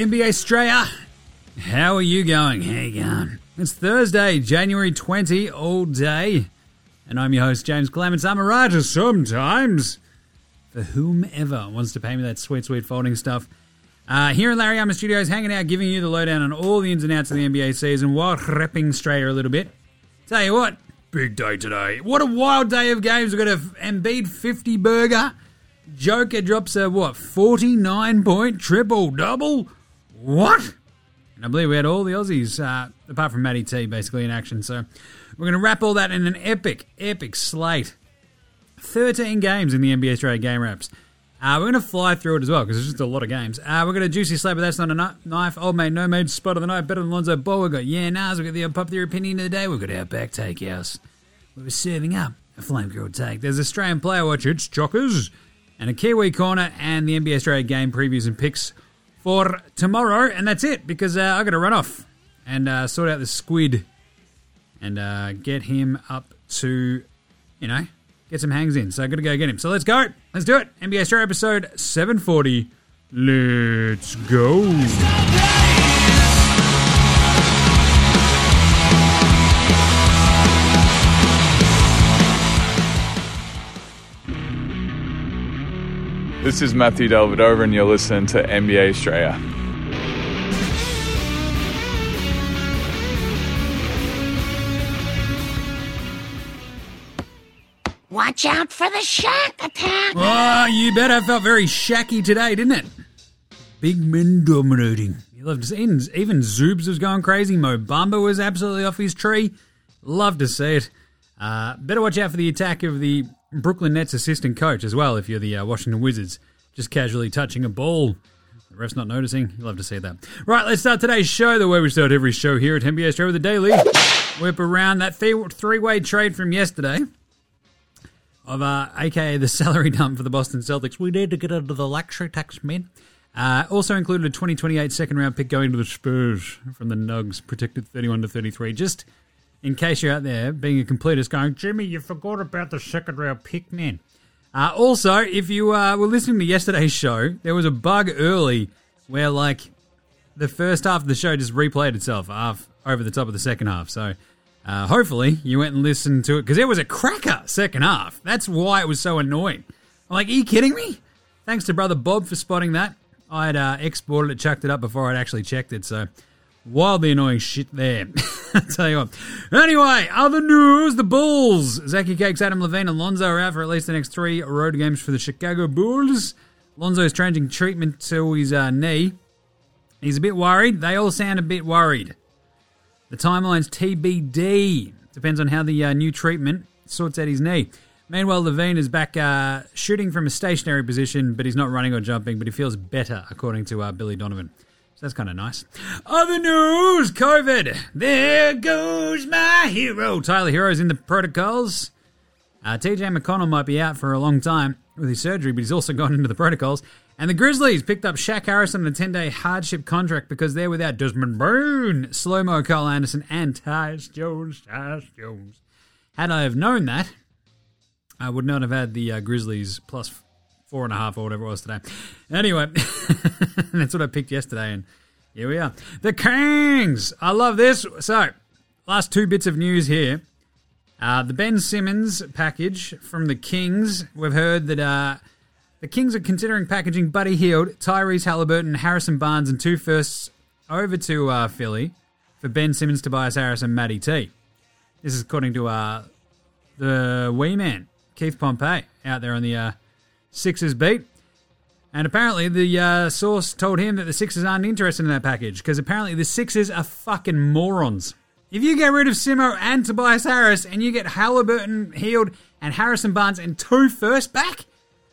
NBA Straya. How are you going? How you going? It's Thursday, January 20, all day. And I'm your host, James Clements. I'm a writer sometimes for whomever wants to pay me that sweet, sweet folding stuff. Here in Larry Armour Studios, hanging out, giving you the lowdown on all the ins and outs of the NBA season while repping Straya a little bit. Tell you what, big day today. What a wild day of games. We've got an Embiid 50 burger. Joker drops a, 49-point triple-double? What? And I believe we had all the Aussies, apart from Matty T, basically in action. So we're going to wrap all that in an epic, epic slate. 13 games in the NBA Straya game wraps. We're going to fly through it as well, because it's just a lot of games. We've got a juicy slate, but that's not a knife. Old mate, no mate, spot of the night, better than Lonzo Ball. We've got we've got the unpopular opinion of the day. We've got our back takeouts. We were serving up a flame-grilled take. There's Australian player watch, it's Chockers. And a Kiwi Corner and the NBA Straya game previews and picks for tomorrow. And that's it, because I've got to run off and sort out the squid and get him up to, get some hangs in. So I've got to go get him. So let's go. Let's do it. NBA Straya episode 740. Let's go. This is Matthew Delvedover, and you're listening to NBA Straya. Watch out for the Shaq attack! Oh, you bet. I felt very Shacky today, didn't it? Big men dominating. You loved to see it. Even Zubes was going crazy. Mo Bamba was absolutely off his tree. Love to see it. Better watch out for the attack of the Brooklyn Nets assistant coach as well, if you're the Washington Wizards, just casually touching a ball. The ref's not noticing. You'll love to see that. Right, let's start today's show the way we start every show here at NBA Straya with the Daily. Whip around that three-way trade from yesterday of a.k.a. the salary dump for the Boston Celtics. We need to get out of the luxury tax, man. Also included a 2028 second-round pick going to the Spurs from the Nuggets, protected 31-33. Just in case you're out there being a completist going, Jimmy, you forgot about the second-round pick, man. Also, if you were listening to yesterday's show, there was a bug early where, the first half of the show just replayed itself over the top of the second half. So hopefully you went and listened to it, because it was a cracker second half. That's why it was so annoying. I'm like, are you kidding me? Thanks to Brother Bob for spotting that. I had exported it, chucked it up before I'd actually checked it, so wildly annoying shit there. I'll tell you what. Anyway, other news, the Bulls. Zachy Cakes, Adam Levine and Lonzo are out for at least the next three road games for the Chicago Bulls. Lonzo's changing treatment to his knee. He's a bit worried. They all sound a bit worried. The timeline's TBD. Depends on how the new treatment sorts out his knee. Meanwhile, Levine is back shooting from a stationary position, but he's not running or jumping, but he feels better, according to Billy Donovan. That's kind of nice. Other news, COVID. There goes my hero. Tyler Hero's in the protocols. TJ McConnell might be out for a long time with his surgery, but he's also gone into the protocols. And the Grizzlies picked up Shaq Harris on the 10-day hardship contract because they're without Desmond Bane, Slow-Mo Kyle Anderson, and Tyus Jones. Had I have known that, I would not have had the Grizzlies plus 4.5 or whatever it was today. Anyway, that's what I picked yesterday, and here we are. The Kings! I love this. So, last two bits of news here. The Ben Simmons package from the Kings. We've heard that the Kings are considering packaging Buddy Hield, Tyrese Halliburton, Harrison Barnes, and two firsts over to Philly for Ben Simmons, Tobias Harris, and Matty T. This is according to the wee man, Keith Pompey, out there on the Sixers beat. And apparently the source told him that the Sixers aren't interested in that package because apparently the Sixers are fucking morons. If you get rid of Simo and Tobias Harris and you get Halliburton, Hield, and Harrison Barnes and two first back,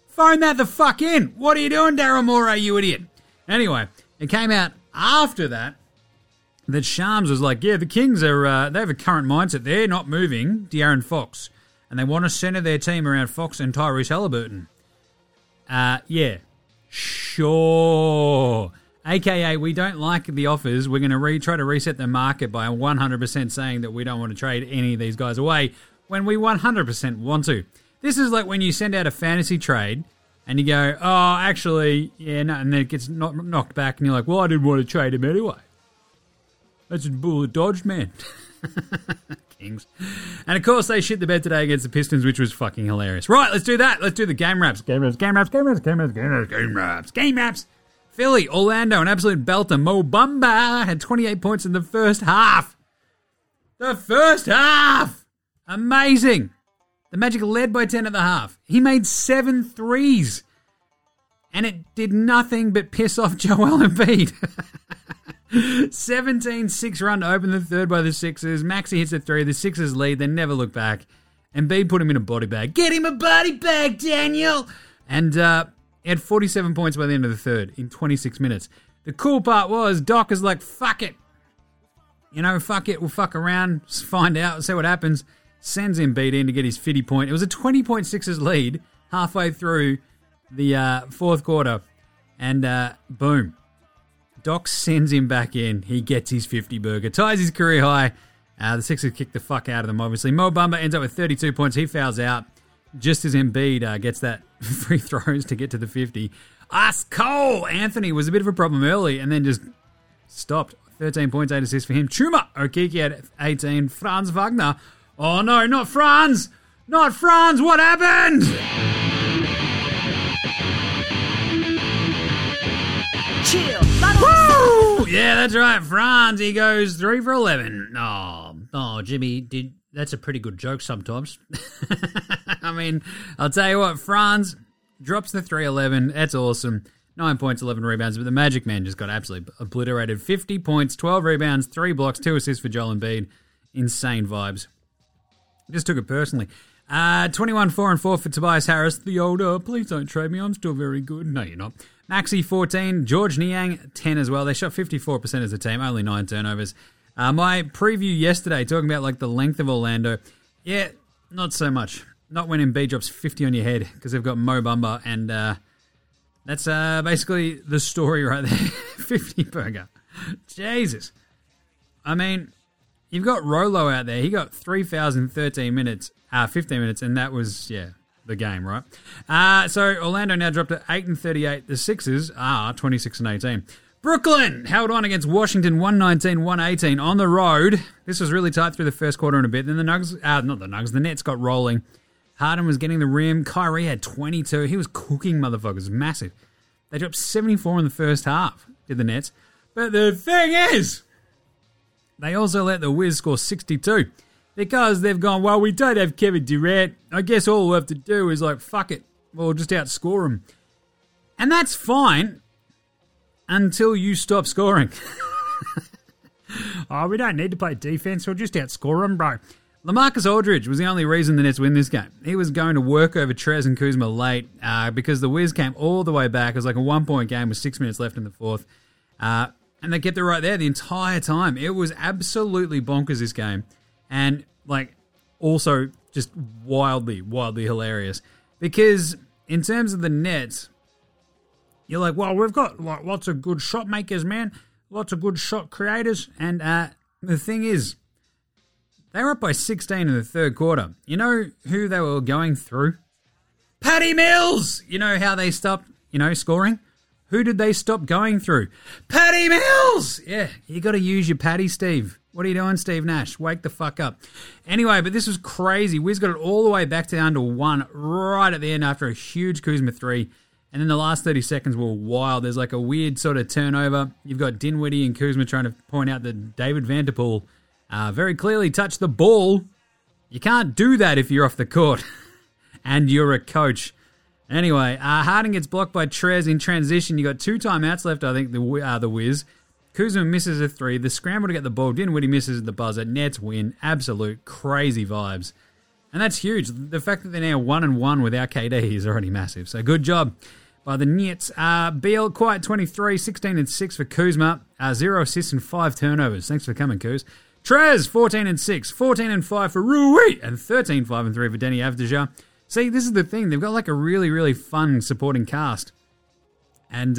phone that the fuck in. What are you doing, Daryl Morey, you idiot? Anyway, it came out after that Shams was like, yeah, the Kings are, they have a current mindset. They're not moving De'Aaron Fox. And they want to center their team around Fox and Tyrese Halliburton. Yeah, sure. AKA, we don't like the offers. We're going to try to reset the market by 100% saying that we don't want to trade any of these guys away when we 100% want to. This is like when you send out a fantasy trade and you go, oh, actually, yeah, no, and then it gets knocked back, and you're like, well, I didn't want to trade him anyway. That's a bullet dodged, man. Kings. And, of course, they shit the bed today against the Pistons, which was fucking hilarious. Right, let's do that. Let's do the game wraps. Game wraps, game wraps, game wraps, game wraps, game wraps, game wraps, game wraps. Philly, Orlando, an absolute belter. Mo Bamba had 28 points in the first half. The first half! Amazing. The Magic led by 10 at the half. He made 7 threes. And it did nothing but piss off Joel Embiid. 17-6 run to open the third by the Sixers. Maxey hits a three. The Sixers lead. They never look back. And Embiid put him in a body bag. Get him a body bag, Daniel! And he had 47 points by the end of the third in 26 minutes. The cool part was Doc is like, fuck it. You know, fuck it. We'll fuck around. Find out. See what happens. Sends Embiid in to get his 50 point. It was a 20-point Sixers lead halfway through the fourth quarter. And boom. Doc sends him back in. He gets his 50 burger. Ties his career high. The Sixers kick the fuck out of them, obviously. Mo Bamba ends up with 32 points. He fouls out just as Embiid gets that free throws to get to the 50. Ice Cole! Anthony was a bit of a problem early and then just stopped. 13 points, 8 assists for him. Chuma Okiki had 18. Franz Wagner. Oh no, not Franz! Not Franz! What happened? Chill. Woo! Yeah, that's right, Franz. He goes 3 for 11. Oh, Jimmy, that's a pretty good joke sometimes. I mean, I'll tell you what, Franz drops the 3-11. That's awesome. 9 points, 11 rebounds, but the Magic man just got absolutely obliterated. 50 points, 12 rebounds, 3 blocks, 2 assists for Joel Embiid. Insane vibes. Just took it personally. 21, 4 and 4 for Tobias Harris. The older, please don't trade me. I'm still very good. No, you're not. Maxey, 14. George Niang, 10 as well. They shot 54% as a team, only 9 turnovers. My preview yesterday, talking about like the length of Orlando. Yeah, not so much. Not when Embiid drops 50 on your head because they've got Mo Bamba and that's basically the story right there. 50 burger. Jesus. I mean, you've got Rolo out there. He got 3,013 minutes, 15 minutes, and that was, yeah, the game, right? So Orlando now dropped to 8 and 38. The Sixers are 26 and 18. Brooklyn held on against Washington 119-118 on the road. This was really tight through the first quarter and a bit. Then the Nets got rolling. Harden was getting the rim. Kyrie had 22. He was cooking motherfuckers. Massive. They dropped 74 in the first half, did the Nets. But the thing is, they also let the Wiz score 62 because they've gone, well, we don't have Kevin Durant. I guess all we'll have to do is, like, fuck it. We'll just outscore him. And that's fine until you stop scoring. Oh, we don't need to play defense. We'll just outscore him, bro. LaMarcus Aldridge was the only reason the Nets win this game. He was going to work over Trez and Kuzma late because the Wiz came all the way back. It was like a one-point game with 6 minutes left in the fourth. And they kept it right there the entire time. It was absolutely bonkers, this game. And, like, also just wildly, wildly hilarious. Because in terms of the Nets, you're like, well, we've got lots of good shot makers, man. Lots of good shot creators. And the thing is, they were up by 16 in the third quarter. You know who they were going through? Patty Mills! You know how they stopped, scoring? Who did they stop going through? Patty Mills! Yeah, you got to use your Patty, Steve. What are you doing, Steve Nash? Wake the fuck up. Anyway, but this was crazy. Wiz got it all the way back down to 1 right at the end after a huge Kuzma 3. And then the last 30 seconds were wild. There's like a weird sort of turnover. You've got Dinwiddie and Kuzma trying to point out that David Vanderpool very clearly touched the ball. You can't do that if you're off the court and you're a coach. Anyway, Harden gets blocked by Trez in transition. You got 2 timeouts left, I think, the Wiz. Kuzma misses a 3. The scramble to get the ball. Dinwiddie misses the buzzer. Nets win. Absolute crazy vibes. And that's huge. The fact that they're now 1-1 without KD is already massive. So good job by the Nets. Beal, quiet 23, 16 and 6 for Kuzma. 0 assists and 5 turnovers. Thanks for coming, Kuz. Trez, 14 and 6. 14 and 5 for Rui. And 13, 5 and 3 for Denny Avdija. See, this is the thing. They've got like a really, really fun supporting cast. And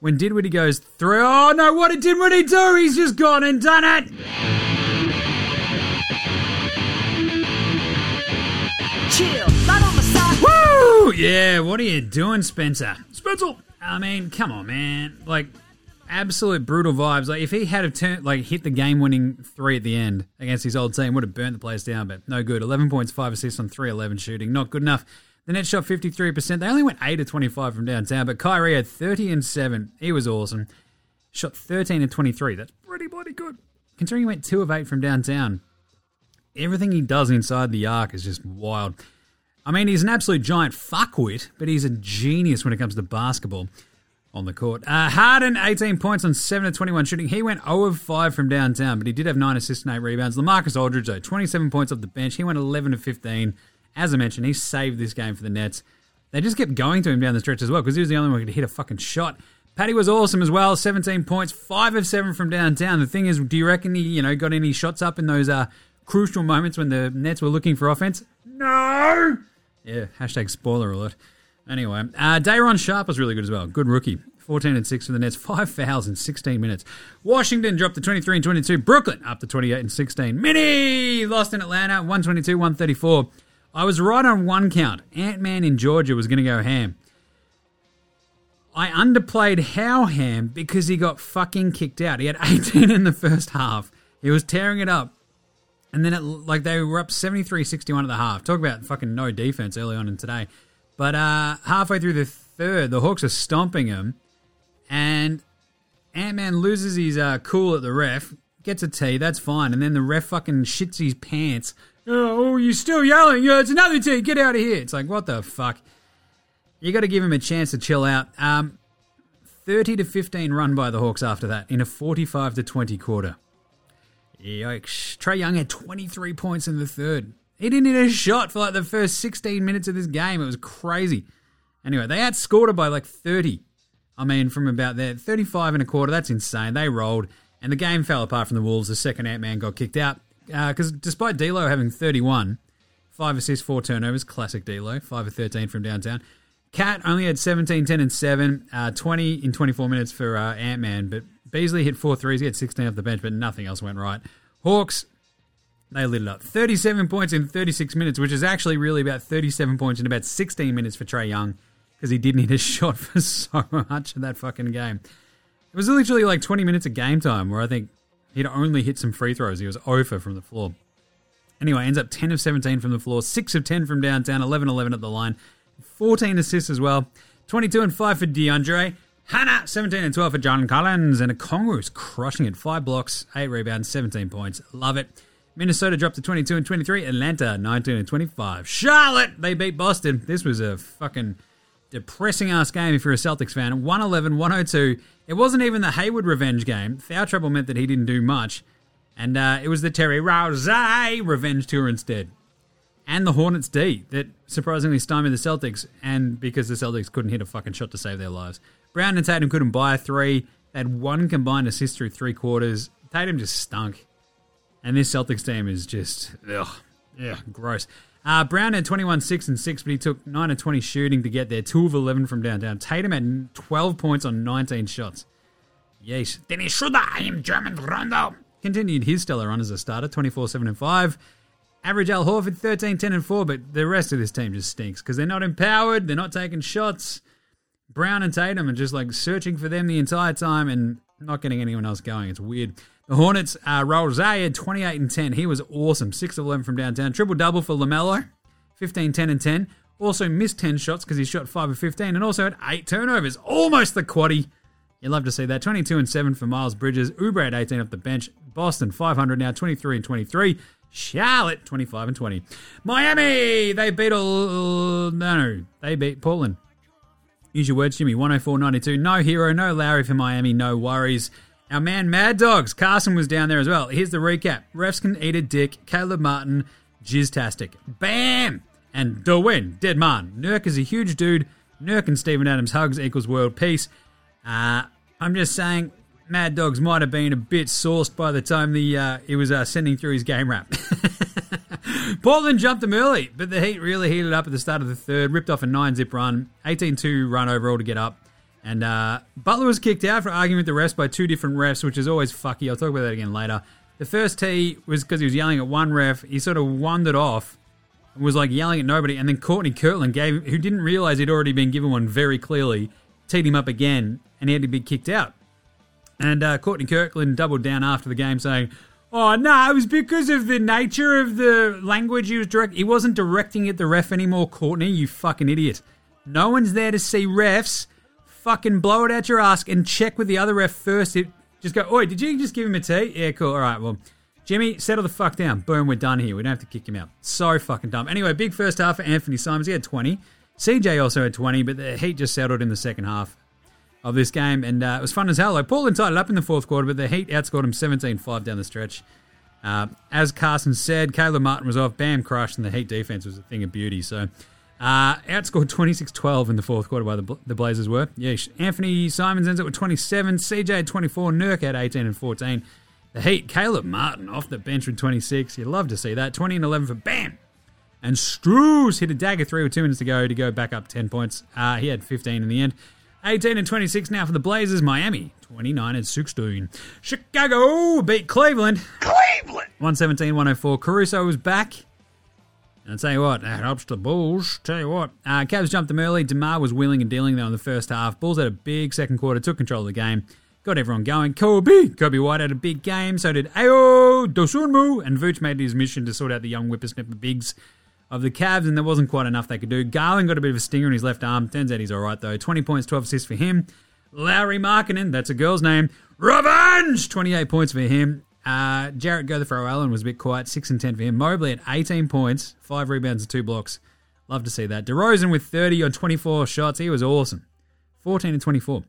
when Dinwiddie goes through... Oh, no, what did Dinwiddie do? He's just gone and done it! Chill, not on the side. Woo! Ooh, yeah, what are you doing, Spencer? Spencer! I mean, come on, man. Like, absolute brutal vibes. Like, if he had hit the game-winning three at the end against his old team, would have burnt the place down, but no good. 11 points, 5 assists on 3-11 shooting. Not good enough. The Nets shot 53%. They only went 8 of 25 from downtown, but Kyrie had 30 and 7. He was awesome. Shot 13 and 23. That's pretty bloody good. Considering he went 2 of 8 from downtown, everything he does inside the arc is just wild. I mean, he's an absolute giant fuckwit, but he's a genius when it comes to basketball on the court. Harden, 18 points on 7 of 21 shooting. He went 0 of 5 from downtown, but he did have 9 assists and 8 rebounds. LaMarcus Aldridge, though, 27 points off the bench. He went 11 of 15. As I mentioned, he saved this game for the Nets. They just kept going to him down the stretch as well because he was the only one who could hit a fucking shot. Patty was awesome as well, 17 points, 5 of 7 from downtown. The thing is, do you reckon he, got any shots up in those crucial moments when the Nets were looking for offense? No! Yeah, hashtag spoiler alert. Anyway, Daron Sharp was really good as well. Good rookie. 14 and 6 for the Nets. 5 fouls in 16 minutes. Washington dropped to 23 and 22. Brooklyn up to 28 and 16. Mini! Lost in Atlanta. 122-134. I was right on one count. Ant-Man in Georgia was going to go ham. I underplayed how ham because he got fucking kicked out. He had 18 in the first half. He was tearing it up. And then they were up 73-61 at the half. Talk about fucking no defense early on in today. But halfway through the third, the Hawks are stomping him. And Ant-Man loses his cool at the ref. Gets a tee, that's fine. And then the ref fucking shits his pants. Oh, you're still yelling. Yeah, it's another tee. Get out of here. It's like, what the fuck? You got to give him a chance to chill out. 30-15 run by the Hawks after that in a 45-20 quarter. Yikes. Trae Young had 23 points in the third. He didn't hit a shot for the first 16 minutes of this game. It was crazy. Anyway, they outscored it by 30. I mean, from about there. 35 and a quarter. That's insane. They rolled. And the game fell apart from the Wolves. The second Ant-Man got kicked out. Because despite D'Lo having 31, 5 assists, 4 turnovers. Classic D'Lo. 5 of 13 from downtown. Cat only had 17, 10 and 7. 20 in 24 minutes for Ant-Man. But Beasley hit 4 threes. He had 16 off the bench, but nothing else went right. Hawks, they lit it up. 37 points in 36 minutes, which is actually really about 37 points in about 16 minutes for Trae Young because he didn't hit a shot for so much of that fucking game. It was literally 20 minutes of game time where I think he'd only hit some free throws. He was 0 for from the floor. Anyway, ends up 10 of 17 from the floor, 6 of 10 from downtown, 11-11 at the line, 14 assists as well, 22 and 5 for DeAndre. Hannah, 17 and 12 for John Collins, and Okongwu's crushing it. 5 blocks, 8 rebounds, 17 points. Love it. Minnesota dropped to 22 and 23. Atlanta, 19 and 25. Charlotte, they beat Boston. This was a fucking depressing-ass game if you're a Celtics fan. 111-102. It wasn't even the Hayward revenge game. Foul trouble meant that he didn't do much. And it was the Terry Rouse revenge tour instead. And the Hornets D that surprisingly stymied the Celtics, and because the Celtics couldn't hit a fucking shot to save their lives. Brown and Tatum couldn't buy a three. They had 1 combined assist through 3 quarters. Tatum just stunk. And this Celtics team is just, gross. Brown had 21, 6, and 6, but he took 9 of 20 shooting to get there. 2 of 11 from downtown. Tatum had 12 points on 19 shots. Yeesh. Dennis Schröder, I am German Rondo. Continued his stellar run as a starter, 24, 7, and 5. Average Al Horford, 13, 10, and 4, but the rest of this team just stinks because they're not empowered. They're not taking shots. Brown and Tatum are just searching for them the entire time and not getting anyone else going. It's weird. The Hornets, Rozier had 28 and 10. He was awesome. 6 of 11 from downtown. Triple-double for LaMelo. 15, 10 and 10. Also missed 10 shots because he shot 5 of 15 and also had 8 turnovers. Almost the quaddy. You'd love to see that. 22 and 7 for Miles Bridges. Oubre had 18 off the bench. Boston, 500 now. 23 and 23. Charlotte, 25 and 20. Miami, they beat Portland. Use your words, Jimmy. 104-92. No hero, no Lowry for Miami, no worries. Our man Mad Dogs, Carson was down there as well. Here's the recap. Refs can eat a dick. Caleb Martin, jizztastic. Bam! And Dwayne, dead man. Nurk is a huge dude. Nurk and Steven Adams hugs equals world peace. I'm just saying, Mad Dogs might have been a bit sauced by the time he was sending through his game wrap. Portland jumped them early, but the Heat really heated up at the start of the third. Ripped off a 9-zip run, 18-2 run overall to get up. And Butler was kicked out for arguing with the refs by 2 different refs, which is always fucky. I'll talk about that again later. The first tee was because he was yelling at one ref. He sort of wandered off and was like yelling at nobody. And then Courtney Kirtland gave, who didn't realize he'd already been given one very clearly, teed him up again, and he had to be kicked out. And Courtney Kirtland doubled down after the game saying, oh, no, it was because of the nature of the language he was directing. He wasn't directing at the ref anymore, Courtney, you fucking idiot. No one's there to see refs. Fucking blow it out your ass and check with the other ref first. Just go, oi, did you just give him a T? Yeah, cool. All right, well, Jimmy, settle the fuck down. Boom, we're done here. We don't have to kick him out. So fucking dumb. Anyway, big first half for Anthony Simons. He had 20. CJ also had 20, but the Heat just settled in the second half of this game, and it was fun as hell. Like, Portland tied it up in the fourth quarter, but the Heat outscored him 17-5 down the stretch. As Carson said, Caleb Martin was off, Bam crushed, and the Heat defense was a thing of beauty. So outscored 26-12 in the fourth quarter by the Blazers were. Yeah, Anthony Simons ends up with 27, CJ had 24, Nurk had 18 and 14. The Heat, Caleb Martin off the bench with 26. You'd love to see that. 20 and 11 for Bam. And Struz hit a dagger three with 2 minutes to go back up 10 points. He had 15 in the end. 18 and 26 now for the Blazers. Miami, 29 and 16. Chicago beat Cleveland. 117-104. Caruso was back. And I'll tell you what, that helps the Bulls. Tell you what. Cavs jumped them early. DeMar was wheeling and dealing though in the first half. Bulls had a big second quarter, took control of the game. Got everyone going. Kobe White had a big game. So did Ayo Dosunmu. And Vooch made his mission to sort out the young whippersnapper bigs of the Cavs, and there wasn't quite enough they could do. Garland got a bit of a stinger in his left arm. Turns out he's all right, though. 20 points, 12 assists for him. Lauri Markkanen, that's a girl's name. Revenge! 28 points for him. Jarrett Gothafaro Allen was a bit quiet. 6 and 10 for him. Mobley at 18 points, 5 rebounds and 2 blocks. Love to see that. DeRozan with 30 on 24 shots. He was awesome. 14 and 24.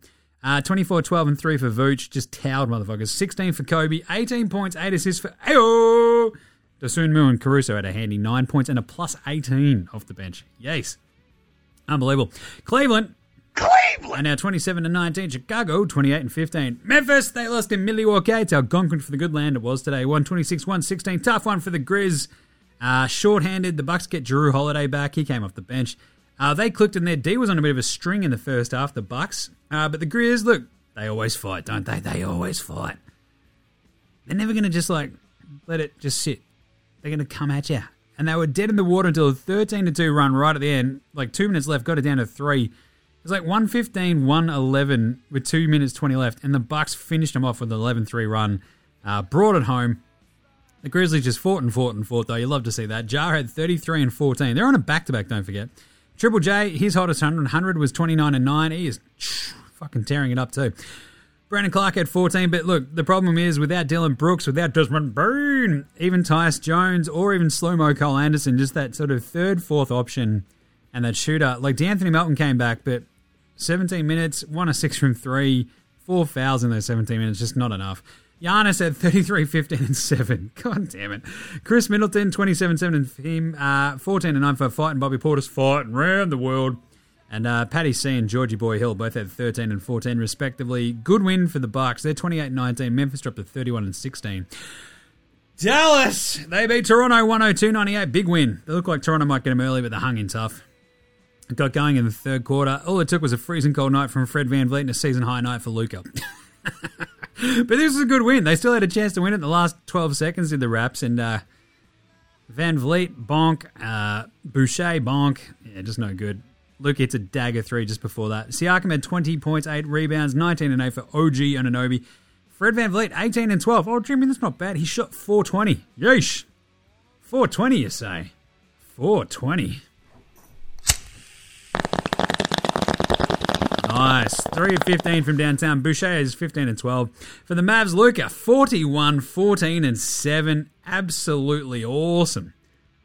24, 12 and 3 for Vooch. Just towed, motherfuckers. 16 for Kobe. 18 points, 8 assists for Ayo Dosunmu, and Caruso had a handy 9 points and a plus 18 off the bench. Yes. Unbelievable. Cleveland! And now 27 to 19. Chicago, 28 and 15. Memphis, they lost in Milwaukee. It's Algonquin for the good land it was today. 126-116. Tough one for the Grizz. Shorthanded. The Bucks get Jrue Holiday back. He came off the bench. They clicked and their D was on a bit of a string in the first half, the Bucks. But the Grizz, look, they always fight, don't they? They always fight. They're never going to just, like, let it just sit. They're going to come at you. And they were dead in the water until a 13-2 run right at the end. Like 2 minutes left, got it down to 3. It was like 115, 111 with 2 minutes 20 left. And the Bucks finished them off with an 11-3 run. Brought it home. The Grizzlies just fought, though. You love to see that. Jar had 33 and 14. They're on a back-to-back, don't forget. Triple J, his hottest 100 was 29 and 9. He is fucking tearing it up, too. Brandon Clark had 14, but look, the problem is without Dylan Brooks, without Desmond Bane, even Tyus Jones, or even slow-mo Cole Anderson, just that sort of third, fourth option and that shooter. Like, D'Anthony Melton came back, but 17 minutes, 1 of 6 from 3, 4 fouls in those 17 minutes, just not enough. Giannis had 33, 15, and 7. God damn it. Chris Middleton, 27, 7, and him, 14 and 9 for fighting Bobby Portis, fighting around the world. And Patty C and Georgie Boy Hill both had 13 and 14 respectively. Good win for the Bucks. They're 28-19. Memphis dropped to 31-16. Dallas, they beat Toronto 102-98. Big win. They looked like Toronto might get them early, but they hung in tough. It got going in the third quarter. All it took was a freezing cold night from Fred VanVleet and a season-high night for Luka. But this was a good win. They still had a chance to win it in the last 12 seconds in the wraps, and VanVleet, bonk, Boucher, bonk. Yeah, just no good. Luke hits a dagger three just before that. Siakam had 20 points, 8 rebounds, 19 and 8 for OG and Anunoby. Fred VanVleet, 18 and 12. Oh, Jimmy, that's not bad. He shot 420. Yeesh. 420, you say? 420. Nice. 3 of 15 from downtown. Boucher is 15 and 12. For the Mavs, Luka, 41, 14 and 7. Absolutely awesome.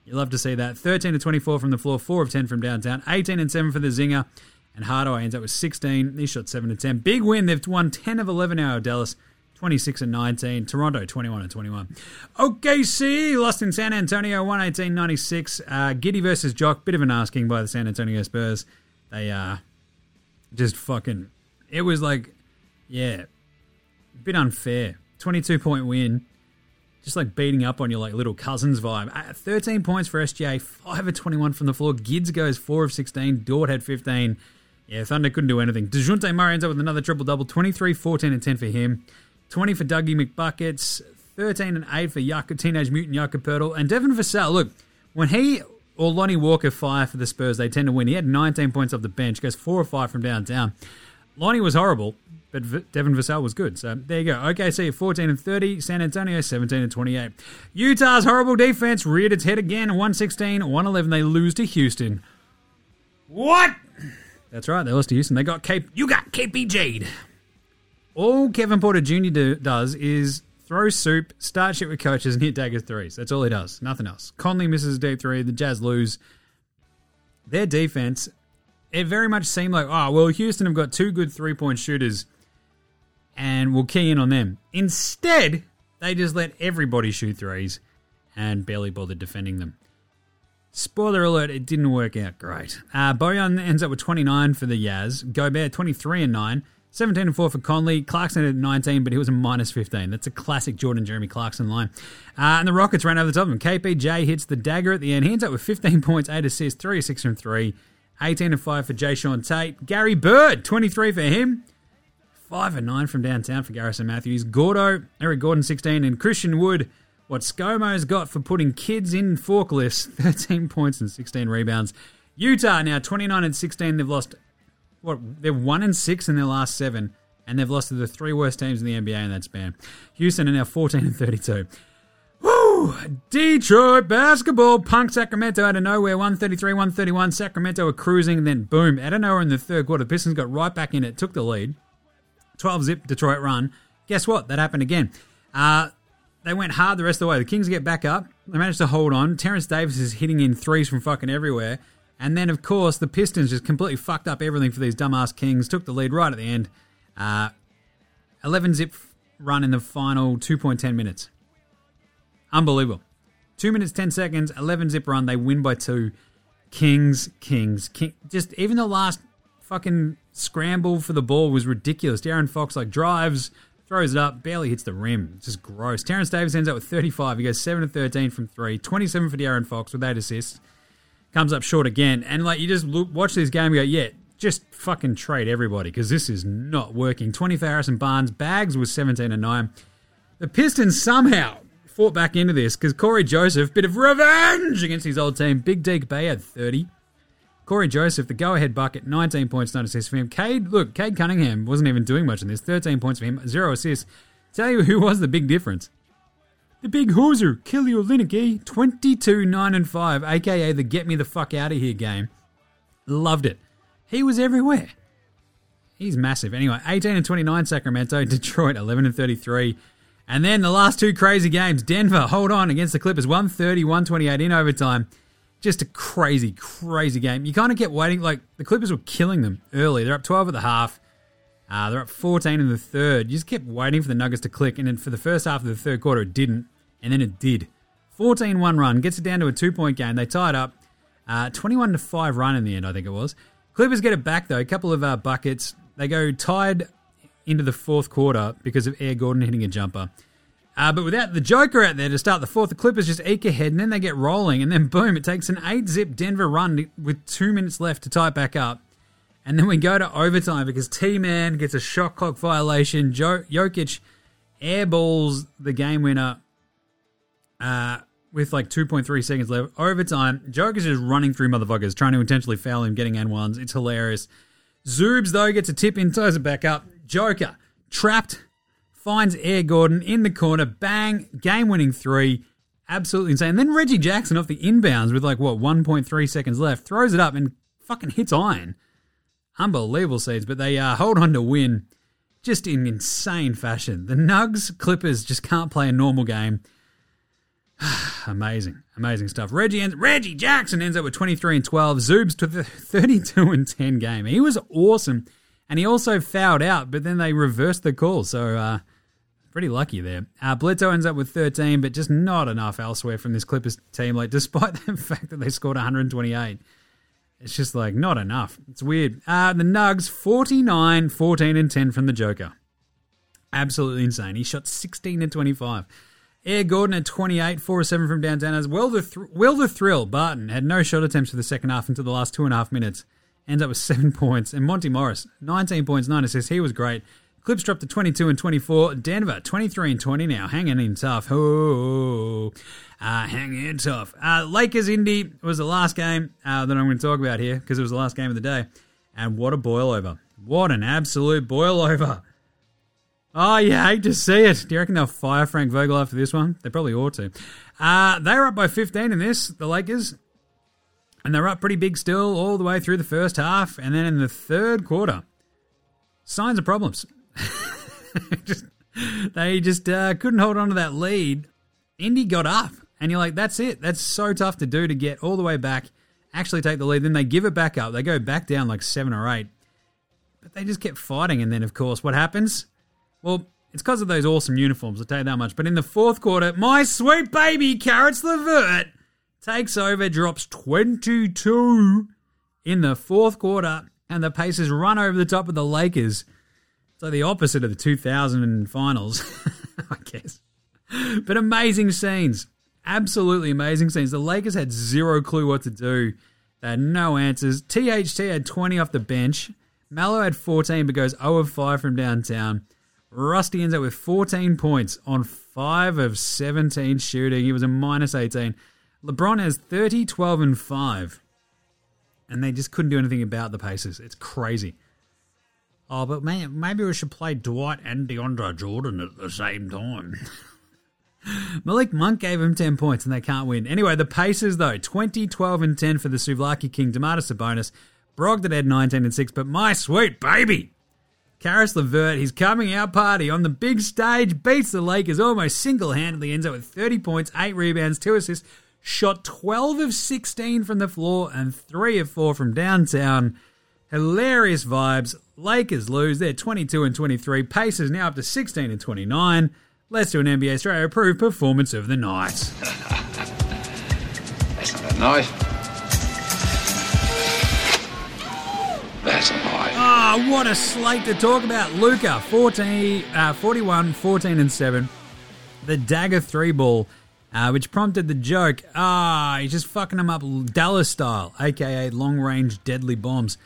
You love to see that. 13 to 24 from the floor, 4 of 10 from downtown, 18 and 7 for the Zinger, and Hardaway ends up with 16. He shot 7 to 10. Big win. They've won 10 of 11 now. Dallas, 26 and 19. Toronto, 21 and 21. OKC lost in San Antonio, 118-96. Giddey versus Jock. Bit of an asking by the San Antonio Spurs. They just fucking... It was like, yeah, a bit unfair. 22-point win. Just like beating up on your like little cousins vibe. 13 points for SGA, 5 of 21 from the floor. Gids goes 4 of 16. Dort had 15. Yeah, Thunder couldn't do anything. DeJounte Murray ends up with another triple-double. 23, 14, and 10 for him. 20 for Dougie McBuckets. 13 and 8 for Teenage Mutant Jakob Poeltl. And Devin Vassell, look, when he or Lonnie Walker fire for the Spurs. They tend to win. He had 19 points off the bench, goes 4 or 5 from downtown. Lonnie was horrible, but Devin Vassell was good. So there you go. OKC 14-30, San Antonio 17-28. Utah's horrible defense reared its head again, 116-111. They lose to Houston. What? That's right, they lost to Houston. They got KPJ'd. All Kevin Porter Jr. does is throw soup, start shit with coaches, and hit dagger threes. That's all he does. Nothing else. Conley misses a deep three. The Jazz lose. Their defense, it very much seemed like, oh, well, Houston have got 2 good 3-point shooters and we'll key in on them. Instead, they just let everybody shoot threes and barely bothered defending them. Spoiler alert, it didn't work out great. Bojan ends up with 29 for the Jazz. Gobert, 23-9. 17-4 for Conley. Clarkson at 19, but he was a -15. That's a classic Jordan Jeremy Clarkson line. And the Rockets ran over the top of him. KPJ hits the dagger at the end. He ends up with 15 points, 8 assists, 3 of 6 from 3. 18-5 for Jay Sean Tate. Gary Bird, 23 for him. 5-9 from downtown for Garrison Matthews. Gordo, Eric Gordon, 16. And Christian Wood, what ScoMo's got for putting kids in forklifts, 13 points and 16 rebounds. Utah now 29-16. They've lost... They're 1-6 in their last 7, and they've lost to the 3 worst teams in the NBA in that span. Houston are now 14-32. Woo! Detroit basketball punked Sacramento out of nowhere, 133-131. Sacramento are cruising, then boom, out of nowhere in the third quarter. The Pistons got right back in it, took the lead. 12-zip Detroit run. Guess what? That happened again. They went hard the rest of the way. The Kings get back up. They managed to hold on. Terrence Davis is hitting in threes from fucking everywhere. And then, of course, the Pistons just completely fucked up everything for these dumbass Kings. Took the lead right at the end. 11-zip run in the final 2.10 minutes. Unbelievable. 2 minutes, 10 seconds, 11-zip run. They win by 2. Kings. Just even the last fucking scramble for the ball was ridiculous. De'Aaron Fox, drives, throws it up, barely hits the rim. It's just gross. Terrence Davis ends up with 35. He goes 7-13 from 3. 27 for De'Aaron Fox with 8 assists. Comes up short again, and you just watch this game and go, yeah, just fucking trade everybody because this is not working. 20 for Harrison Barnes. Bags was 17-9. The Pistons somehow fought back into this because Corey Joseph, bit of revenge against his old team. Big Deke Bay had 30. Corey Joseph, the go-ahead bucket, 19 points, 9 assists for him. Cade Cunningham wasn't even doing much in this. 13 points for him, 0 assists. Tell you who was the big difference. The big hooser, Kelly Olynyk, 22-9-5, a.k.a. the get-me-the-fuck-out-of-here game. Loved it. He was everywhere. He's massive. Anyway, 18-29 Sacramento, Detroit 11-33. And then the last 2 crazy games. Denver, hold on, against the Clippers, 130-128 in overtime. Just a crazy, crazy game. You kind of kept waiting. The Clippers were killing them early. They're up 12 at the half. They're up 14 in the third. You just kept waiting for the Nuggets to click, and then for the first half of the third quarter, it didn't. And then it did. 14-1 run. Gets it down to a 2-point game. They tie it up. 21-5 run in the end, I think it was. Clippers get it back, though. A couple of buckets. They go tied into the fourth quarter because of Air Gordon hitting a jumper. But without the Joker out there to start the fourth, the Clippers just eke ahead, and then they get rolling. And then, boom, it takes an 8-zip Denver run with 2 minutes left to tie it back up. And then we go to overtime because T-Man gets a shot clock violation. Jokic airballs the game winner. With 2.3 seconds left. Overtime, Joker's just running through motherfuckers, trying to intentionally foul him, getting N1s. It's hilarious. Zoobs, though, gets a tip in, ties it back up. Joker, trapped, finds Air Gordon in the corner. Bang, game-winning 3. Absolutely insane. And then Reggie Jackson off the inbounds with, 1.3 seconds left, throws it up and fucking hits iron. Unbelievable seeds, but they hold on to win just in insane fashion. The Nugs, Clippers just can't play a normal game. Amazing stuff. Reggie Jackson ends up with 23-12. Zoobs to the 32-10 game. He was awesome, and he also fouled out, but then they reversed the call, so pretty lucky there. Bledsoe ends up with 13, but just not enough elsewhere from this Clippers team, despite the fact that they scored 128. It's just, not enough. It's weird. The Nugs, 49, 14, and 10 from the Joker. Absolutely insane. He shot 16 and 25. Air Gordon at 28, 4-7 from downtown as well. The thrill, Barton, had no shot attempts for the second half until the last 2.5 minutes. Ends up with 7 points. And Monty Morris, 19 points, 9 assists. He was great. Clips dropped to 22 and 24. Denver, 23 and 20 now. Hanging in tough. Oh, hanging in tough. Lakers Indy was the last game that I'm going to talk about here because it was the last game of the day. And what a boil over. What an absolute boil over. Oh, you hate to see it. Do you reckon they'll fire Frank Vogel after this one? They probably ought to. They were up by 15 in this, the Lakers. And they're up pretty big still all the way through the first half. And then in the third quarter, signs of problems. They couldn't hold on to that lead. Indy got up. And you're like, that's it. That's so tough to do to get all the way back, actually take the lead. Then they give it back up. They go back down like 7 or 8. But they just kept fighting. And then, of course, what happens? Well, it's because of those awesome uniforms, I'll tell you that much. But in the fourth quarter, my sweet baby, Carrots LeVert, takes over, drops 22 in the fourth quarter, and the Pacers run over the top of the Lakers. So the opposite of the 2000 finals, I guess. But amazing scenes. Absolutely amazing scenes. The Lakers had zero clue what to do. They had no answers. THT had 20 off the bench. Mallow had 14 but goes 0 of 5 from downtown. Rusty ends up with 14 points on 5 of 17 shooting. He was a minus 18. LeBron has 30, 12, and 5. And they just couldn't do anything about the Pacers. It's crazy. Oh, but man, maybe we should play Dwight and DeAndre Jordan at the same time. Malik Monk gave him 10 points and they can't win. Anyway, the Pacers, though, 20, 12, and 10 for the Souvlaki King. Domantas Sabonis. Brogdon had 19 and 6, but my sweet baby, Karis LeVert, his coming out party on the big stage, beats the Lakers almost single-handedly, ends up with 30 points, 8 rebounds, 2 assists, shot 12 of 16 from the floor and 3 of 4 from downtown. Hilarious vibes. Lakers lose. They're 22 and 23. Pacers now up to 16 and 29. Let's do an NBA Straya approved performance of the night. That's not a knife. That's a knife. Ah, what a slate to talk about. Luka, 41, 14 and 7. The dagger 3-ball, which prompted the joke. Ah, he's just fucking them up Dallas style, a.k.a. long-range deadly bombs.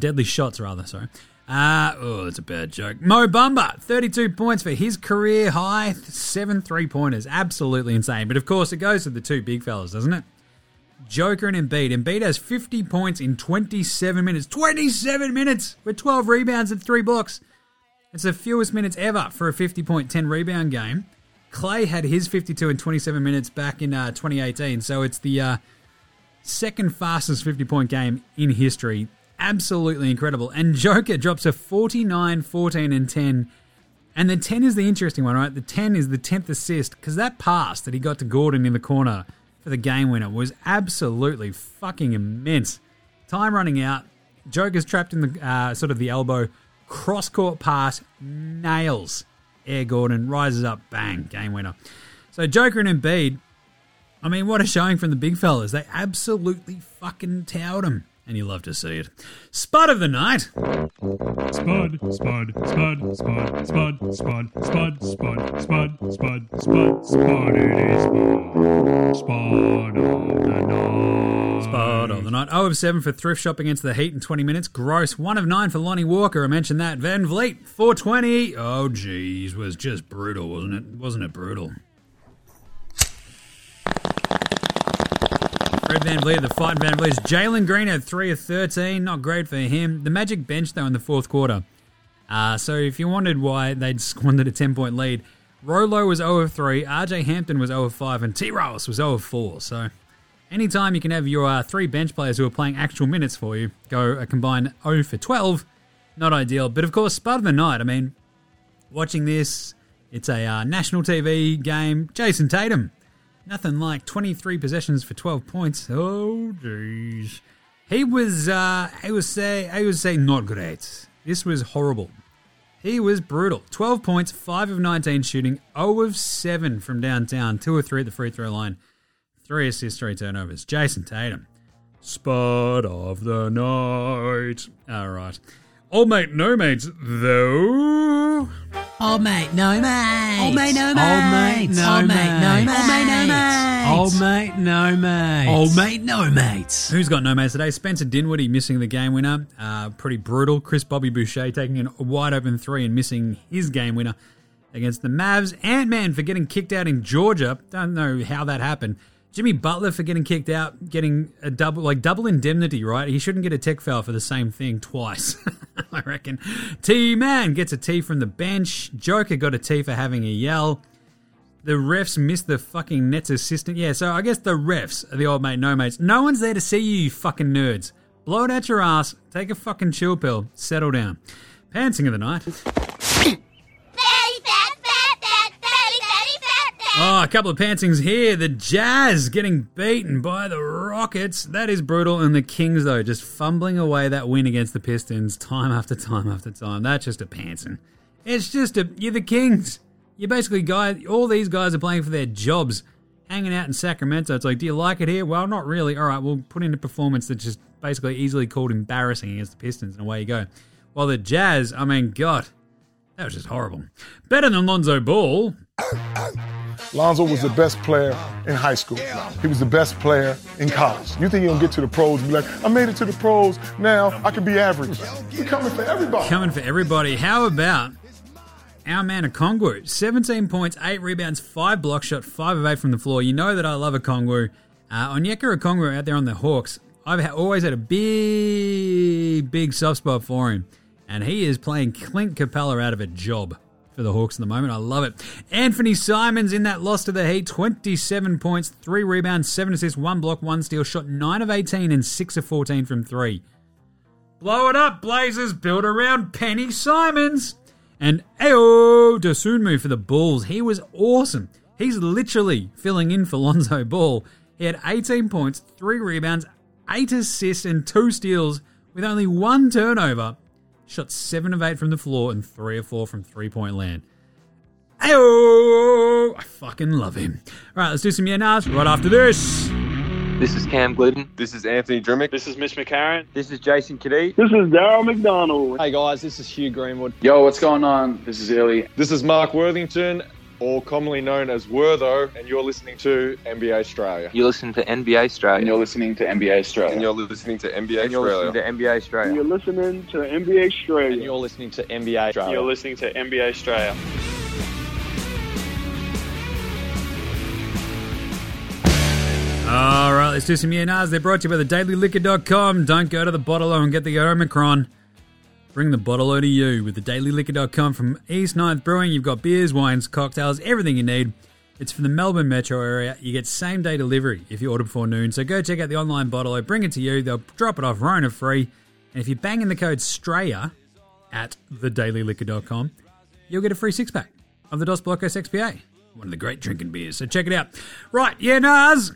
Deadly shots, rather, sorry. Oh, that's a bad joke. Mo Bamba, 32 points for his career high. 7 three-pointers. Absolutely insane. But, of course, it goes to the two big fellas, doesn't it? Joker and Embiid. Embiid has 50 points in 27 minutes. 27 minutes! With 12 rebounds and 3 blocks. It's the fewest minutes ever for a 50-point, 10-rebound game. Clay had his 52 in 27 minutes back in 2018, so it's the second fastest 50-point game in history. Absolutely incredible. And Joker drops a 49, 14, and 10. And the 10 is the interesting one, right? The 10 is the 10th assist, because that pass that he got to Gordon in the corner for the game winner was absolutely fucking immense. Time running out. Joker's trapped in the sort of the elbow. Cross-court pass. Nails. Air Gordon. Rises up. Bang. Game winner. So Joker and Embiid, I mean, what a showing from the big fellas. They absolutely fucking towed him. And you love to see it. Spud of the night. Spud, spud, spud, spud, spud, spud, spud, spud, spud, spud, spud, spud, spud, it is spud. Spud of the night. Spud of the night. 0 of 7 for thrift shop against the Heat in 20 minutes. Gross. 1 of 9 for Lonnie Walker. I mentioned that. Van Vliet, 420. Oh, geez. Was just brutal, wasn't it? Wasn't it brutal? Fred VanVleet, the fight in VanVleet. Jalen Green had 3 of 13. Not great for him. The Magic bench, though, in the fourth quarter. So if you wondered why they'd squandered a 10-point lead, Rolo was 0 of 3, RJ Hampton was 0 of 5, and T. Ross was 0 of 4. So anytime you can have your 3 bench players who are playing actual minutes for you go a combined 0 for 12, not ideal. But, of course, spud of the night. I mean, watching this, it's a national TV game. Jason Tatum. Nothing like 23 possessions for 12 points. Oh, jeez. He was, I would say not great. This was horrible. He was brutal. 12 points, 5 of 19 shooting, 0 of 7 from downtown, 2 or 3 at the free throw line, 3 assists, 3 turnovers. Jason Tatum. Spot of the night. All right. All mate, no mates, though. All mate, no mates. All mate, no mates. All mate, no mates. All mate, no mates. All Old mate, no mates. Old mate, no mates. Who's got no mates today? Spencer Dinwiddie missing the game winner. Pretty brutal. Chris Bobby Boucher taking a wide open three and missing his game winner against the Mavs. Ant-Man for getting kicked out in Georgia. Don't know how that happened. Jimmy Butler for getting kicked out, getting a double indemnity, right? He shouldn't get a tech foul for the same thing twice, I reckon. T-Man gets a T from the bench. Joker got a T for having a yell. The refs missed the fucking Nets assistant. Yeah, so I guess the refs are the old mate, no mates. No one's there to see you, you fucking nerds. Blow it out your ass, take a fucking chill pill, settle down. Pantsing of the night. Oh, a couple of pantsings here. The Jazz getting beaten by the Rockets. That is brutal. And the Kings, though, just fumbling away that win against the Pistons time after time after time. That's just a pantsing. It's just a... You're the Kings. You're basically guys... All these guys are playing for their jobs, hanging out in Sacramento. It's like, do you like it here? Well, not really. All right, we'll put in a performance that's just basically easily called embarrassing against the Pistons, and away you go. While the Jazz, I mean, God, that was just horrible. Better than Lonzo Ball. Lonzo was the best player in high school. He was the best player in college. You think you're going to get to the pros and be like, I made it to the pros, now I can be average. We're coming for everybody. Coming for everybody. How about our man Okongwu? 17 points, 8 rebounds, 5 blocks, shot 5 of 8 from the floor. You know that I love Okongwu. Onyeka Okongwu out there on the Hawks, I've always had a big soft spot for him. And he is playing Clint Capella out of a job for the Hawks in the moment. I love it. Anthony Simons in that loss to the Heat, 27 points, 3 rebounds, 7 assists, 1 block, 1 steal, shot 9 of 18 and 6 of 14 from 3. Blow it up, Blazers. Build around Penny Simons. And Ayo Dosunmu for the Bulls. He was awesome. He's literally filling in for Lonzo Ball. He had 18 points, 3 rebounds, 8 assists and 2 steals with only 1 turnover. Shot 7 of 8 from the floor and 3 of 4 from three-point land. Ayo! I fucking love him. All right, let's do some Yeah Nahs right after this. This is Cam Glidden. This is Anthony Drimmick. This is Mitch McCarron. This is Jason Kadee. This is Daryl McDonald. Hey, guys, this is Hugh Greenwood. Yo, what's going on? This is Ellie. This is Mark Worthington, or commonly known as Wertho, and you're listening to NBA Straya. You're listening to NBA Straya. And you're listening to NBA Straya. And you're listening to NBA Straya. And you're listening to NBA Straya. And you're listening to NBA Straya. And you're listening to NBA Straya. You're listening to NBA Straya. All right, let's do some Yeah Nahs. They're brought to you by thedailyliquor.com. Don't go to the bottle-o and get the Omicron. Bring the bottle-o to you with thedailyliquor.com from East 9th Brewing. You've got beers, wines, cocktails, everything you need. It's for the Melbourne metro area. You get same-day delivery if you order before noon. So go check out the online bottle-o. Bring it to you. They'll drop it off Rona free. And if you bang in the code Straya at thedailyliquor.com, you'll get a free six-pack of the Dos Blocos XPA, one of the great drinking beers. So check it out. Right, yeah, Nahs.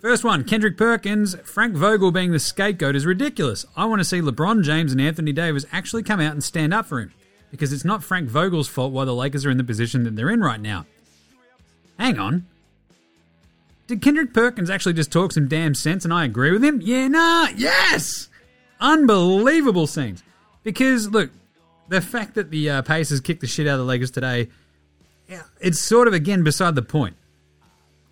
First one, Kendrick Perkins, Frank Vogel being the scapegoat is ridiculous. I want to see LeBron James and Anthony Davis actually come out and stand up for him, because it's not Frank Vogel's fault why the Lakers are in the position that they're in right now. Hang on. Did Kendrick Perkins actually just talk some damn sense and I agree with him? Yeah, nah, yes! Unbelievable scenes. Because, look, the fact that the Pacers kicked the shit out of the Lakers today, it's sort of, again, beside the point.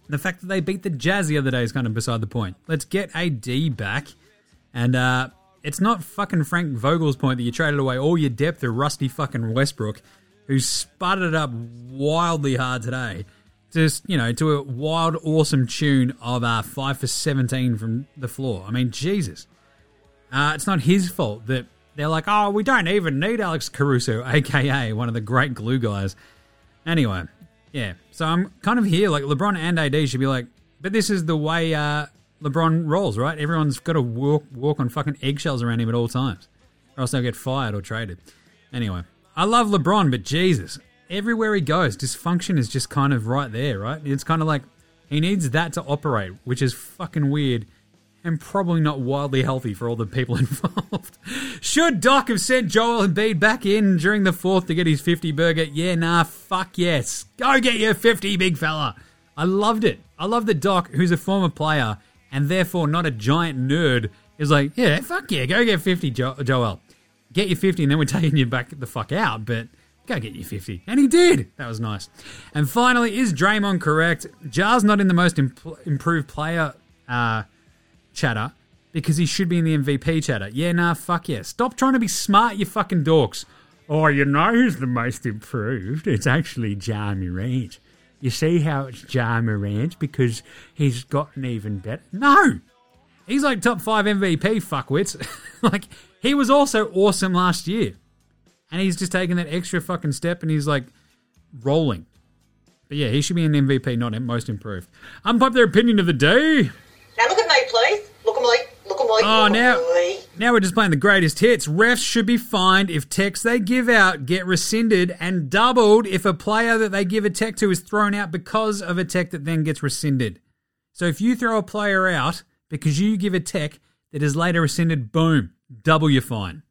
The fact that they beat the Jazz the other day is kind of beside the point. Let's get AD back. And it's not fucking Frank Vogel's point that you traded away all your depth to rusty fucking Westbrook, who sputtered it up wildly hard today. Just, you know, to a wild, awesome tune of 5 for 17 from the floor. I mean, Jesus. It's not his fault that they're like, oh, we don't even need Alex Caruso, a.k.a. one of the great glue guys. Anyway, yeah. So I'm kind of here, like LeBron and AD should be like, but this is the way LeBron rolls, right? Everyone's got to walk on fucking eggshells around him at all times, or else they'll get fired or traded. Anyway, I love LeBron, but Jesus, everywhere he goes, dysfunction is just kind of right there, right? It's kind of like he needs that to operate, which is fucking weird and probably not wildly healthy for all the people involved. Should Doc have sent Joel Embiid back in during the fourth to get his 50 burger? Yeah, nah, fuck yes. Go get your 50, big fella. I loved it. I love that Doc, who's a former player and therefore not a giant nerd, is like, yeah, fuck yeah, go get 50, Joel. Get your 50 and then we're taking you back the fuck out, but Go get your 50. And he did. That was nice. And finally, is Draymond correct? Jar's not in the most improved player chatter because he should be in the MVP chatter. Yeah, nah, fuck yeah. Stop trying to be smart, you fucking dorks. Oh, you know who's the most improved? It's actually Ja Morant. You see how it's Ja Morant because he's gotten even better? No! He's like top 5 MVP fuckwits. Like, he was also awesome last year. And he's just taken that extra fucking step and he's like rolling. But yeah, he should be an MVP, not most improved. Unpopular opinion of the day. Now look at me, please. Look at me. Look at me. Oh, now we're just playing the greatest hits. Refs should be fined if techs they give out get rescinded and doubled if a player that they give a tech to is thrown out because of a tech that then gets rescinded. So if you throw a player out because you give a tech that is later rescinded, boom, double your fine.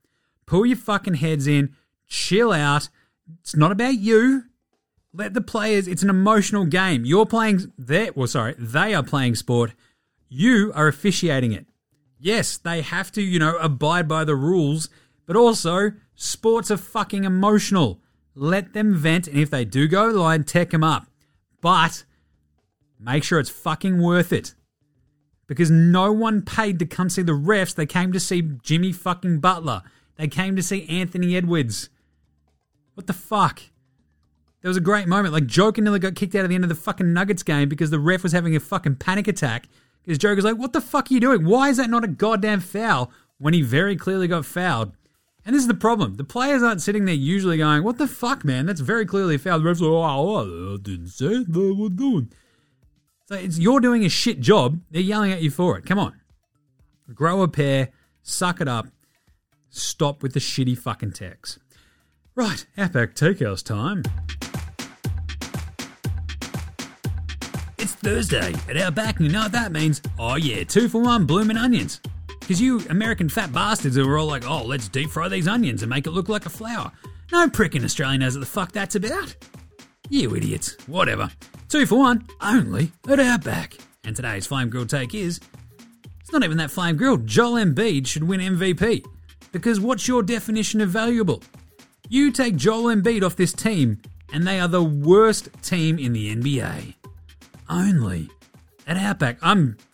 Pull your fucking heads in. Chill out. It's not about you. Let the players... It's an emotional game. You're playing... They are playing sport. You are officiating it. Yes, they have to, abide by the rules, but also sports are fucking emotional. Let them vent, and if they do go line, tech them up. But make sure it's fucking worth it. Because no one paid to come see the refs. They came to see Jimmy fucking Butler. They came to see Anthony Edwards. What the fuck? There was a great moment. Like, Joker nearly got kicked out at the end of the fucking Nuggets game because the ref was having a fucking panic attack. Because Joker's like, what the fuck are you doing? Why is that not a goddamn foul when he very clearly got fouled? And this is the problem. The players aren't sitting there usually going, what the fuck, man? That's very clearly a foul. The ref's like, oh, I didn't say it. No, we're doing. So you're doing a shit job. They're yelling at you for it. Come on. Grow a pair. Suck it up. Stop with the shitty fucking techs. Right, Outback Takehouse time. It's Thursday at Outback, and you know what that means? Oh yeah, 2-for-1 bloomin' onions. Because you American fat bastards are all like, oh, let's deep fry these onions and make it look like a flower. No prick in Australia knows what the fuck that's about. You idiots. Whatever. 2-for-1 only at Outback. And today's flame grilled take is... It's not even that flame grilled. Joel Embiid should win MVP. Because what's your definition of valuable? You take Joel Embiid off this team, and they are the worst team in the NBA. Only at Outback.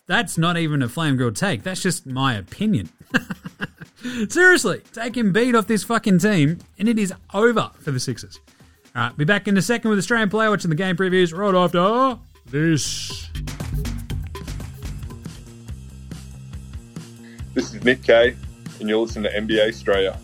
That's not even a flame grilled take. That's just my opinion. Seriously, take Embiid off this fucking team, and it is over for the Sixers. All right, be back in a second with Australian Player watching the game previews right after this. This is Nick Kay. And you'll listen to NBA Straya.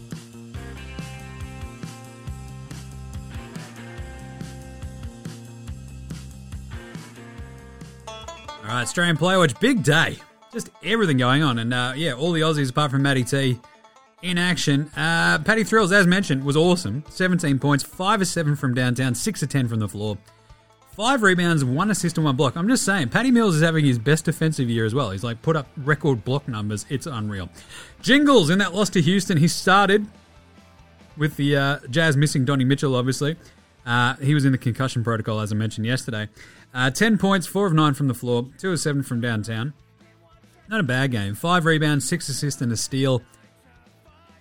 All right, Australian Player Watch, big day. Just everything going on. And, all the Aussies apart from Matty T in action. Patty Thrills, as mentioned, was awesome. 17 points, 5 of 7 from downtown, 6 of 10 from the floor. 5 rebounds, 1 assist and 1 block. I'm just saying, Patty Mills is having his best defensive year as well. He's like put up record block numbers. It's unreal. Jingles in that loss to Houston. He started with the Jazz missing Donnie Mitchell, obviously. He was in the concussion protocol, as I mentioned yesterday. 10 points, 4 of 9 from the floor, 2 of 7 from downtown. Not a bad game. 5 rebounds, 6 assists and a steal.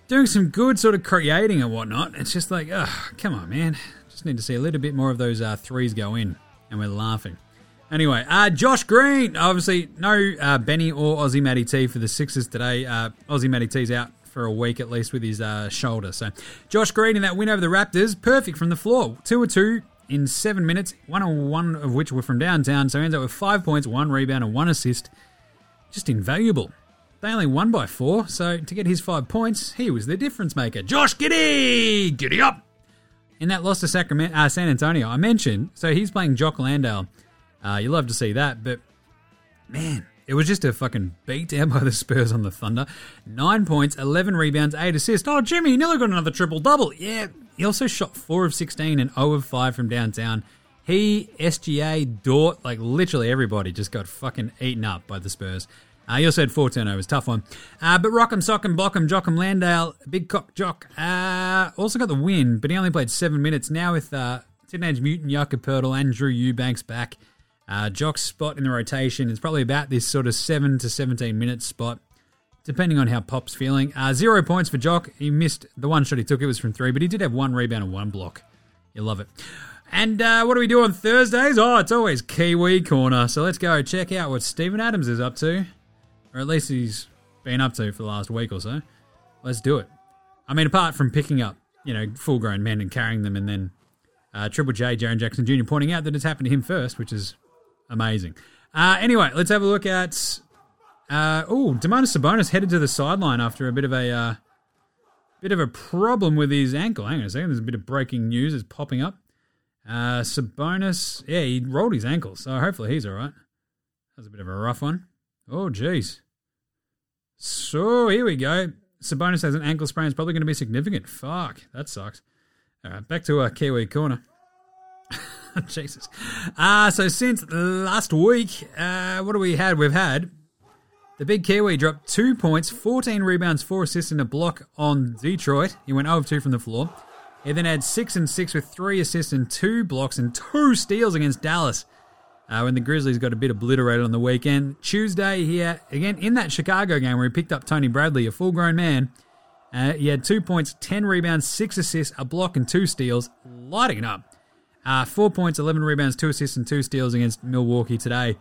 Doing some good sort of creating and whatnot. It's just like, oh, come on, man. Just need to see a little bit more of those threes go in. And we're laughing. Anyway, Josh Green. Obviously, no Benny or Aussie Matty T for the Sixers today. Aussie Matty T's out for a week at least with his shoulder. So, Josh Green in that win over the Raptors. Perfect from the floor. 2 of 2 in 7 minutes. 1 of 1 of which were from downtown. So, he ends up with 5 points, 1 rebound, and 1 assist. Just invaluable. They only won by 4. So, to get his 5 points, he was the difference maker. Josh Giddey! Giddy up! In that loss to San Antonio, I mentioned, so he's playing Jock Landale. You love to see that, but man, it was just a fucking beat down by the Spurs on the Thunder. 9 points, 11 rebounds, 8 assists. Oh, Jimmy, nearly got another triple-double. Yeah, he also shot 4 of 16 and 0 of 5 from downtown. He, SGA, Dort, like literally everybody just got fucking eaten up by the Spurs. He also had 4 turnovers, tough one. But Rock'em, Sock'em, Block'em, Jock'em, Landale, Big Cock, Jock. Also got the win, but he only played 7 minutes. Now with Teenage Mutant, Yucca Purtle, and Drew Eubanks back. Jock's spot in the rotation is probably about this sort of 7 to 17 minute spot, depending on how Pop's feeling. 0 points for Jock. He missed the one shot he took. It was from 3, but he did have 1 rebound and 1 block. You love it. And what do we do on Thursdays? Oh, it's always Kiwi Corner. So let's go check out what Stephen Adams is up to. Or at least he's been up to for the last week or so. Let's do it. I mean, apart from picking up, you know, full-grown men and carrying them, and then Triple J, Jaren Jackson Jr., pointing out that it's happened to him first, which is amazing. Anyway, let's have a look at... Domantas Sabonis headed to the sideline after a bit of a problem with his ankle. Hang on a second, there's a bit of breaking news is popping up. Sabonis, he rolled his ankle, so hopefully he's all right. That was a bit of a rough one. Oh, jeez. So, here we go. Sabonis has an ankle sprain. It's probably going to be significant. Fuck, that sucks. All right, back to our Kiwi Corner. Jesus. So, since last week, what do we had? We've had... The big Kiwi dropped 2 points, 14 rebounds, 4 assists and a block on Detroit. He went 0 of 2 from the floor. He then had 6 and 6 with 3 assists and 2 blocks and 2 steals against Dallas when the Grizzlies got a bit obliterated on the weekend. Tuesday, he had, again, in that Chicago game where he picked up Tony Bradley, a full-grown man, he had 2 points, 10 rebounds, 6 assists, a block and 2 steals, lighting it up. 4 points, 11 rebounds, 2 assists and 2 steals against Milwaukee today.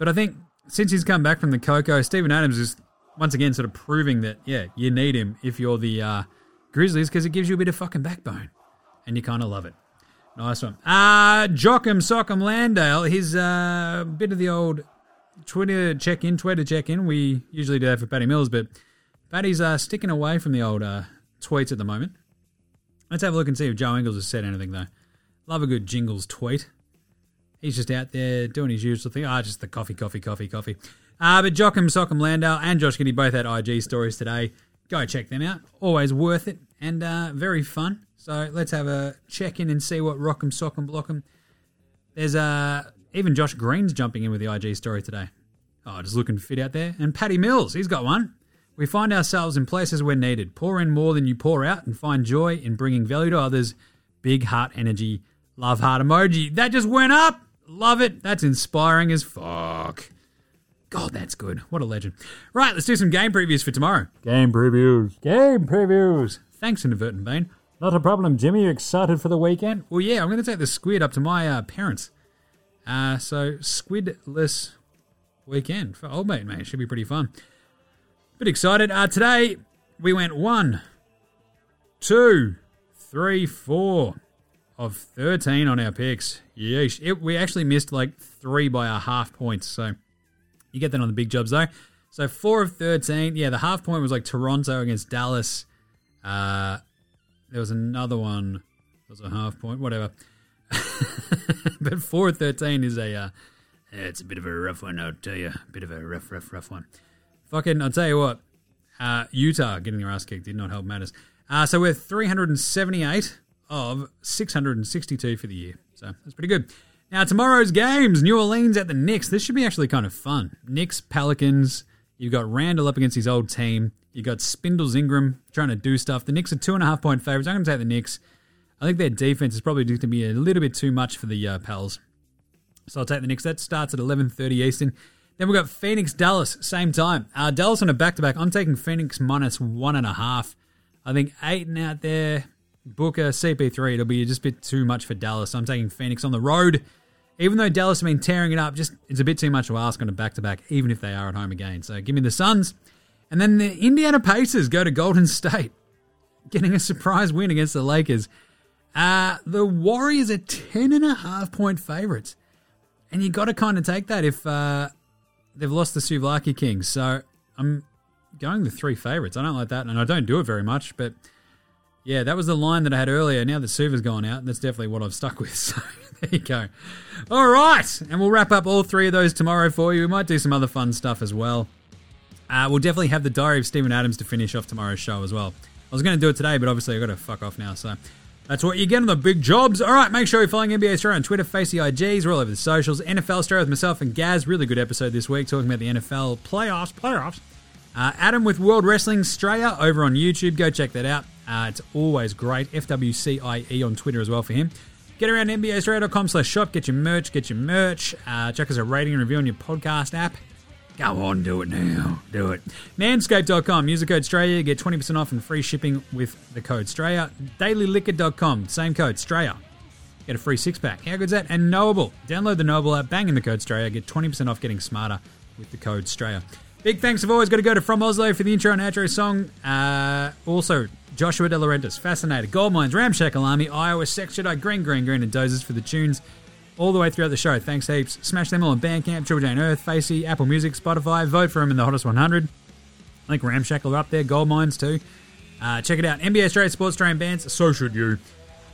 But I think... Since he's come back from the Coco, Stephen Adams is once again sort of proving that, yeah, you need him if you're the Grizzlies because it gives you a bit of fucking backbone and you kind of love it. Nice one. Jock'em Sock'em Landale, his bit of the old Twitter check-in. We usually do that for Patty Mills, but Patty's sticking away from the old tweets at the moment. Let's have a look and see if Joe Ingles has said anything, though. Love a good Jingles tweet. He's just out there doing his usual thing. Just the coffee. But Jock'em, Sock'em, Landale and Josh Giddey both had IG stories today. Go check them out. Always worth it and very fun. So let's have a check-in and see what Rock'em, Sock'em, Block'em. There's even Josh Green's jumping in with the IG story today. Just looking fit out there. And Patty Mills, he's got one. We find ourselves in places we're needed. Pour in more than you pour out and find joy in bringing value to others. Big heart energy. Love heart emoji. That just went up. Love it. That's inspiring as fuck. God, that's good. What a legend. Right, let's do some game previews for tomorrow. Game previews. Thanks, Inadvertent Bane. Not a problem, Jimmy. You excited for the weekend? Well, yeah, I'm going to take the squid up to my parents. So, squidless weekend for old mate, man. It should be pretty fun. Bit excited. Today, we went 1, 2, 3, 4 of 13 on our picks. Yeesh. We actually missed like 3 by a half point. So you get that on the big jobs though. So 4 of 13. Yeah, the half point was like Toronto against Dallas. There was another one. It was a half point. Whatever. But 4 of 13 is it's a bit of a rough one, I'll tell you. A bit of a rough one. Fucking, I'll tell you what. Utah getting their ass kicked did not help matters. So we're 378 of 662 for the year. So that's pretty good. Now, tomorrow's games, New Orleans at the Knicks. This should be actually kind of fun. Knicks, Pelicans. You've got Randall up against his old team. You've got Spindles Ingram trying to do stuff. The Knicks are 2.5-point favorites. I'm going to take the Knicks. I think their defense is probably going to be a little bit too much for the Pels. So I'll take the Knicks. That starts at 11:30 Eastern. Then we've got Phoenix, Dallas, same time. Dallas on a back-to-back. I'm taking Phoenix minus 1.5. I think Ayton out there... Booker, CP3, it'll be just a bit too much for Dallas. I'm taking Phoenix on the road. Even though Dallas have been tearing it up, just it's a bit too much to ask on a back-to-back, even if they are at home again. So give me the Suns. And then the Indiana Pacers go to Golden State, getting a surprise win against the Lakers. The Warriors are 10.5-point favourites. And you got to kind of take that if they've lost the Souvlaki Kings. So I'm going the 3 favourites. I don't like that, and I don't do it very much, but... Yeah, that was the line that I had earlier. Now the Suva's gone out, and that's definitely what I've stuck with. So there you go. All right, and we'll wrap up all 3 of those tomorrow for you. We might do some other fun stuff as well. We'll definitely have the Diary of Stephen Adams to finish off tomorrow's show as well. I was going to do it today, but obviously I've got to fuck off now. So that's what you get on the big jobs. All right, make sure you're following NBA Straya on Twitter, Face the IGs. We're all over the socials. NFL Straya with myself and Gaz. Really good episode this week talking about the NFL playoffs. Adam with World Wrestling Straya over on YouTube. Go check that out. It's always great. FWCIE on Twitter as well for him. Get around NBAStraya.com/shop. Get your merch. Check us a rating and review on your podcast app. Go on, do it now. Do it. Manscaped.com. Use the code Straya. Get 20% off and free shipping with the code Straya. DailyLiquor.com. Same code Straya. Get a free six-pack. How good's that? And Knowable. Download the Knowable app, bang in the code Straya. Get 20% off getting smarter with the code Straya. Big thanks have always got to go to From Oslo for the intro and outro song. Also, Joshua De Laurentiis, Fascinated, Goldmines, Ramshackle Army, Iowa, Sex Jedi, Green, Green, Green, and Dozers for the tunes all the way throughout the show. Thanks heaps. Smash them all on Bandcamp, Triple J and Earth, Facey, Apple Music, Spotify. Vote for them in the Hottest 100. I think Ramshackle are up there, Goldmines too. Check it out. NBA Straya, Sports Australian Bands, so should you.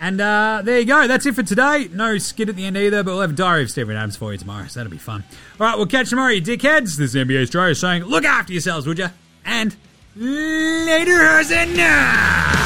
And there you go. That's it for today. No skit at the end either, but we'll have a diary of Stephen Adams for you tomorrow, so that'll be fun. All right, we'll catch you tomorrow, you dickheads. This is NBA Straya saying, look after yourselves, would you? And later, as in now.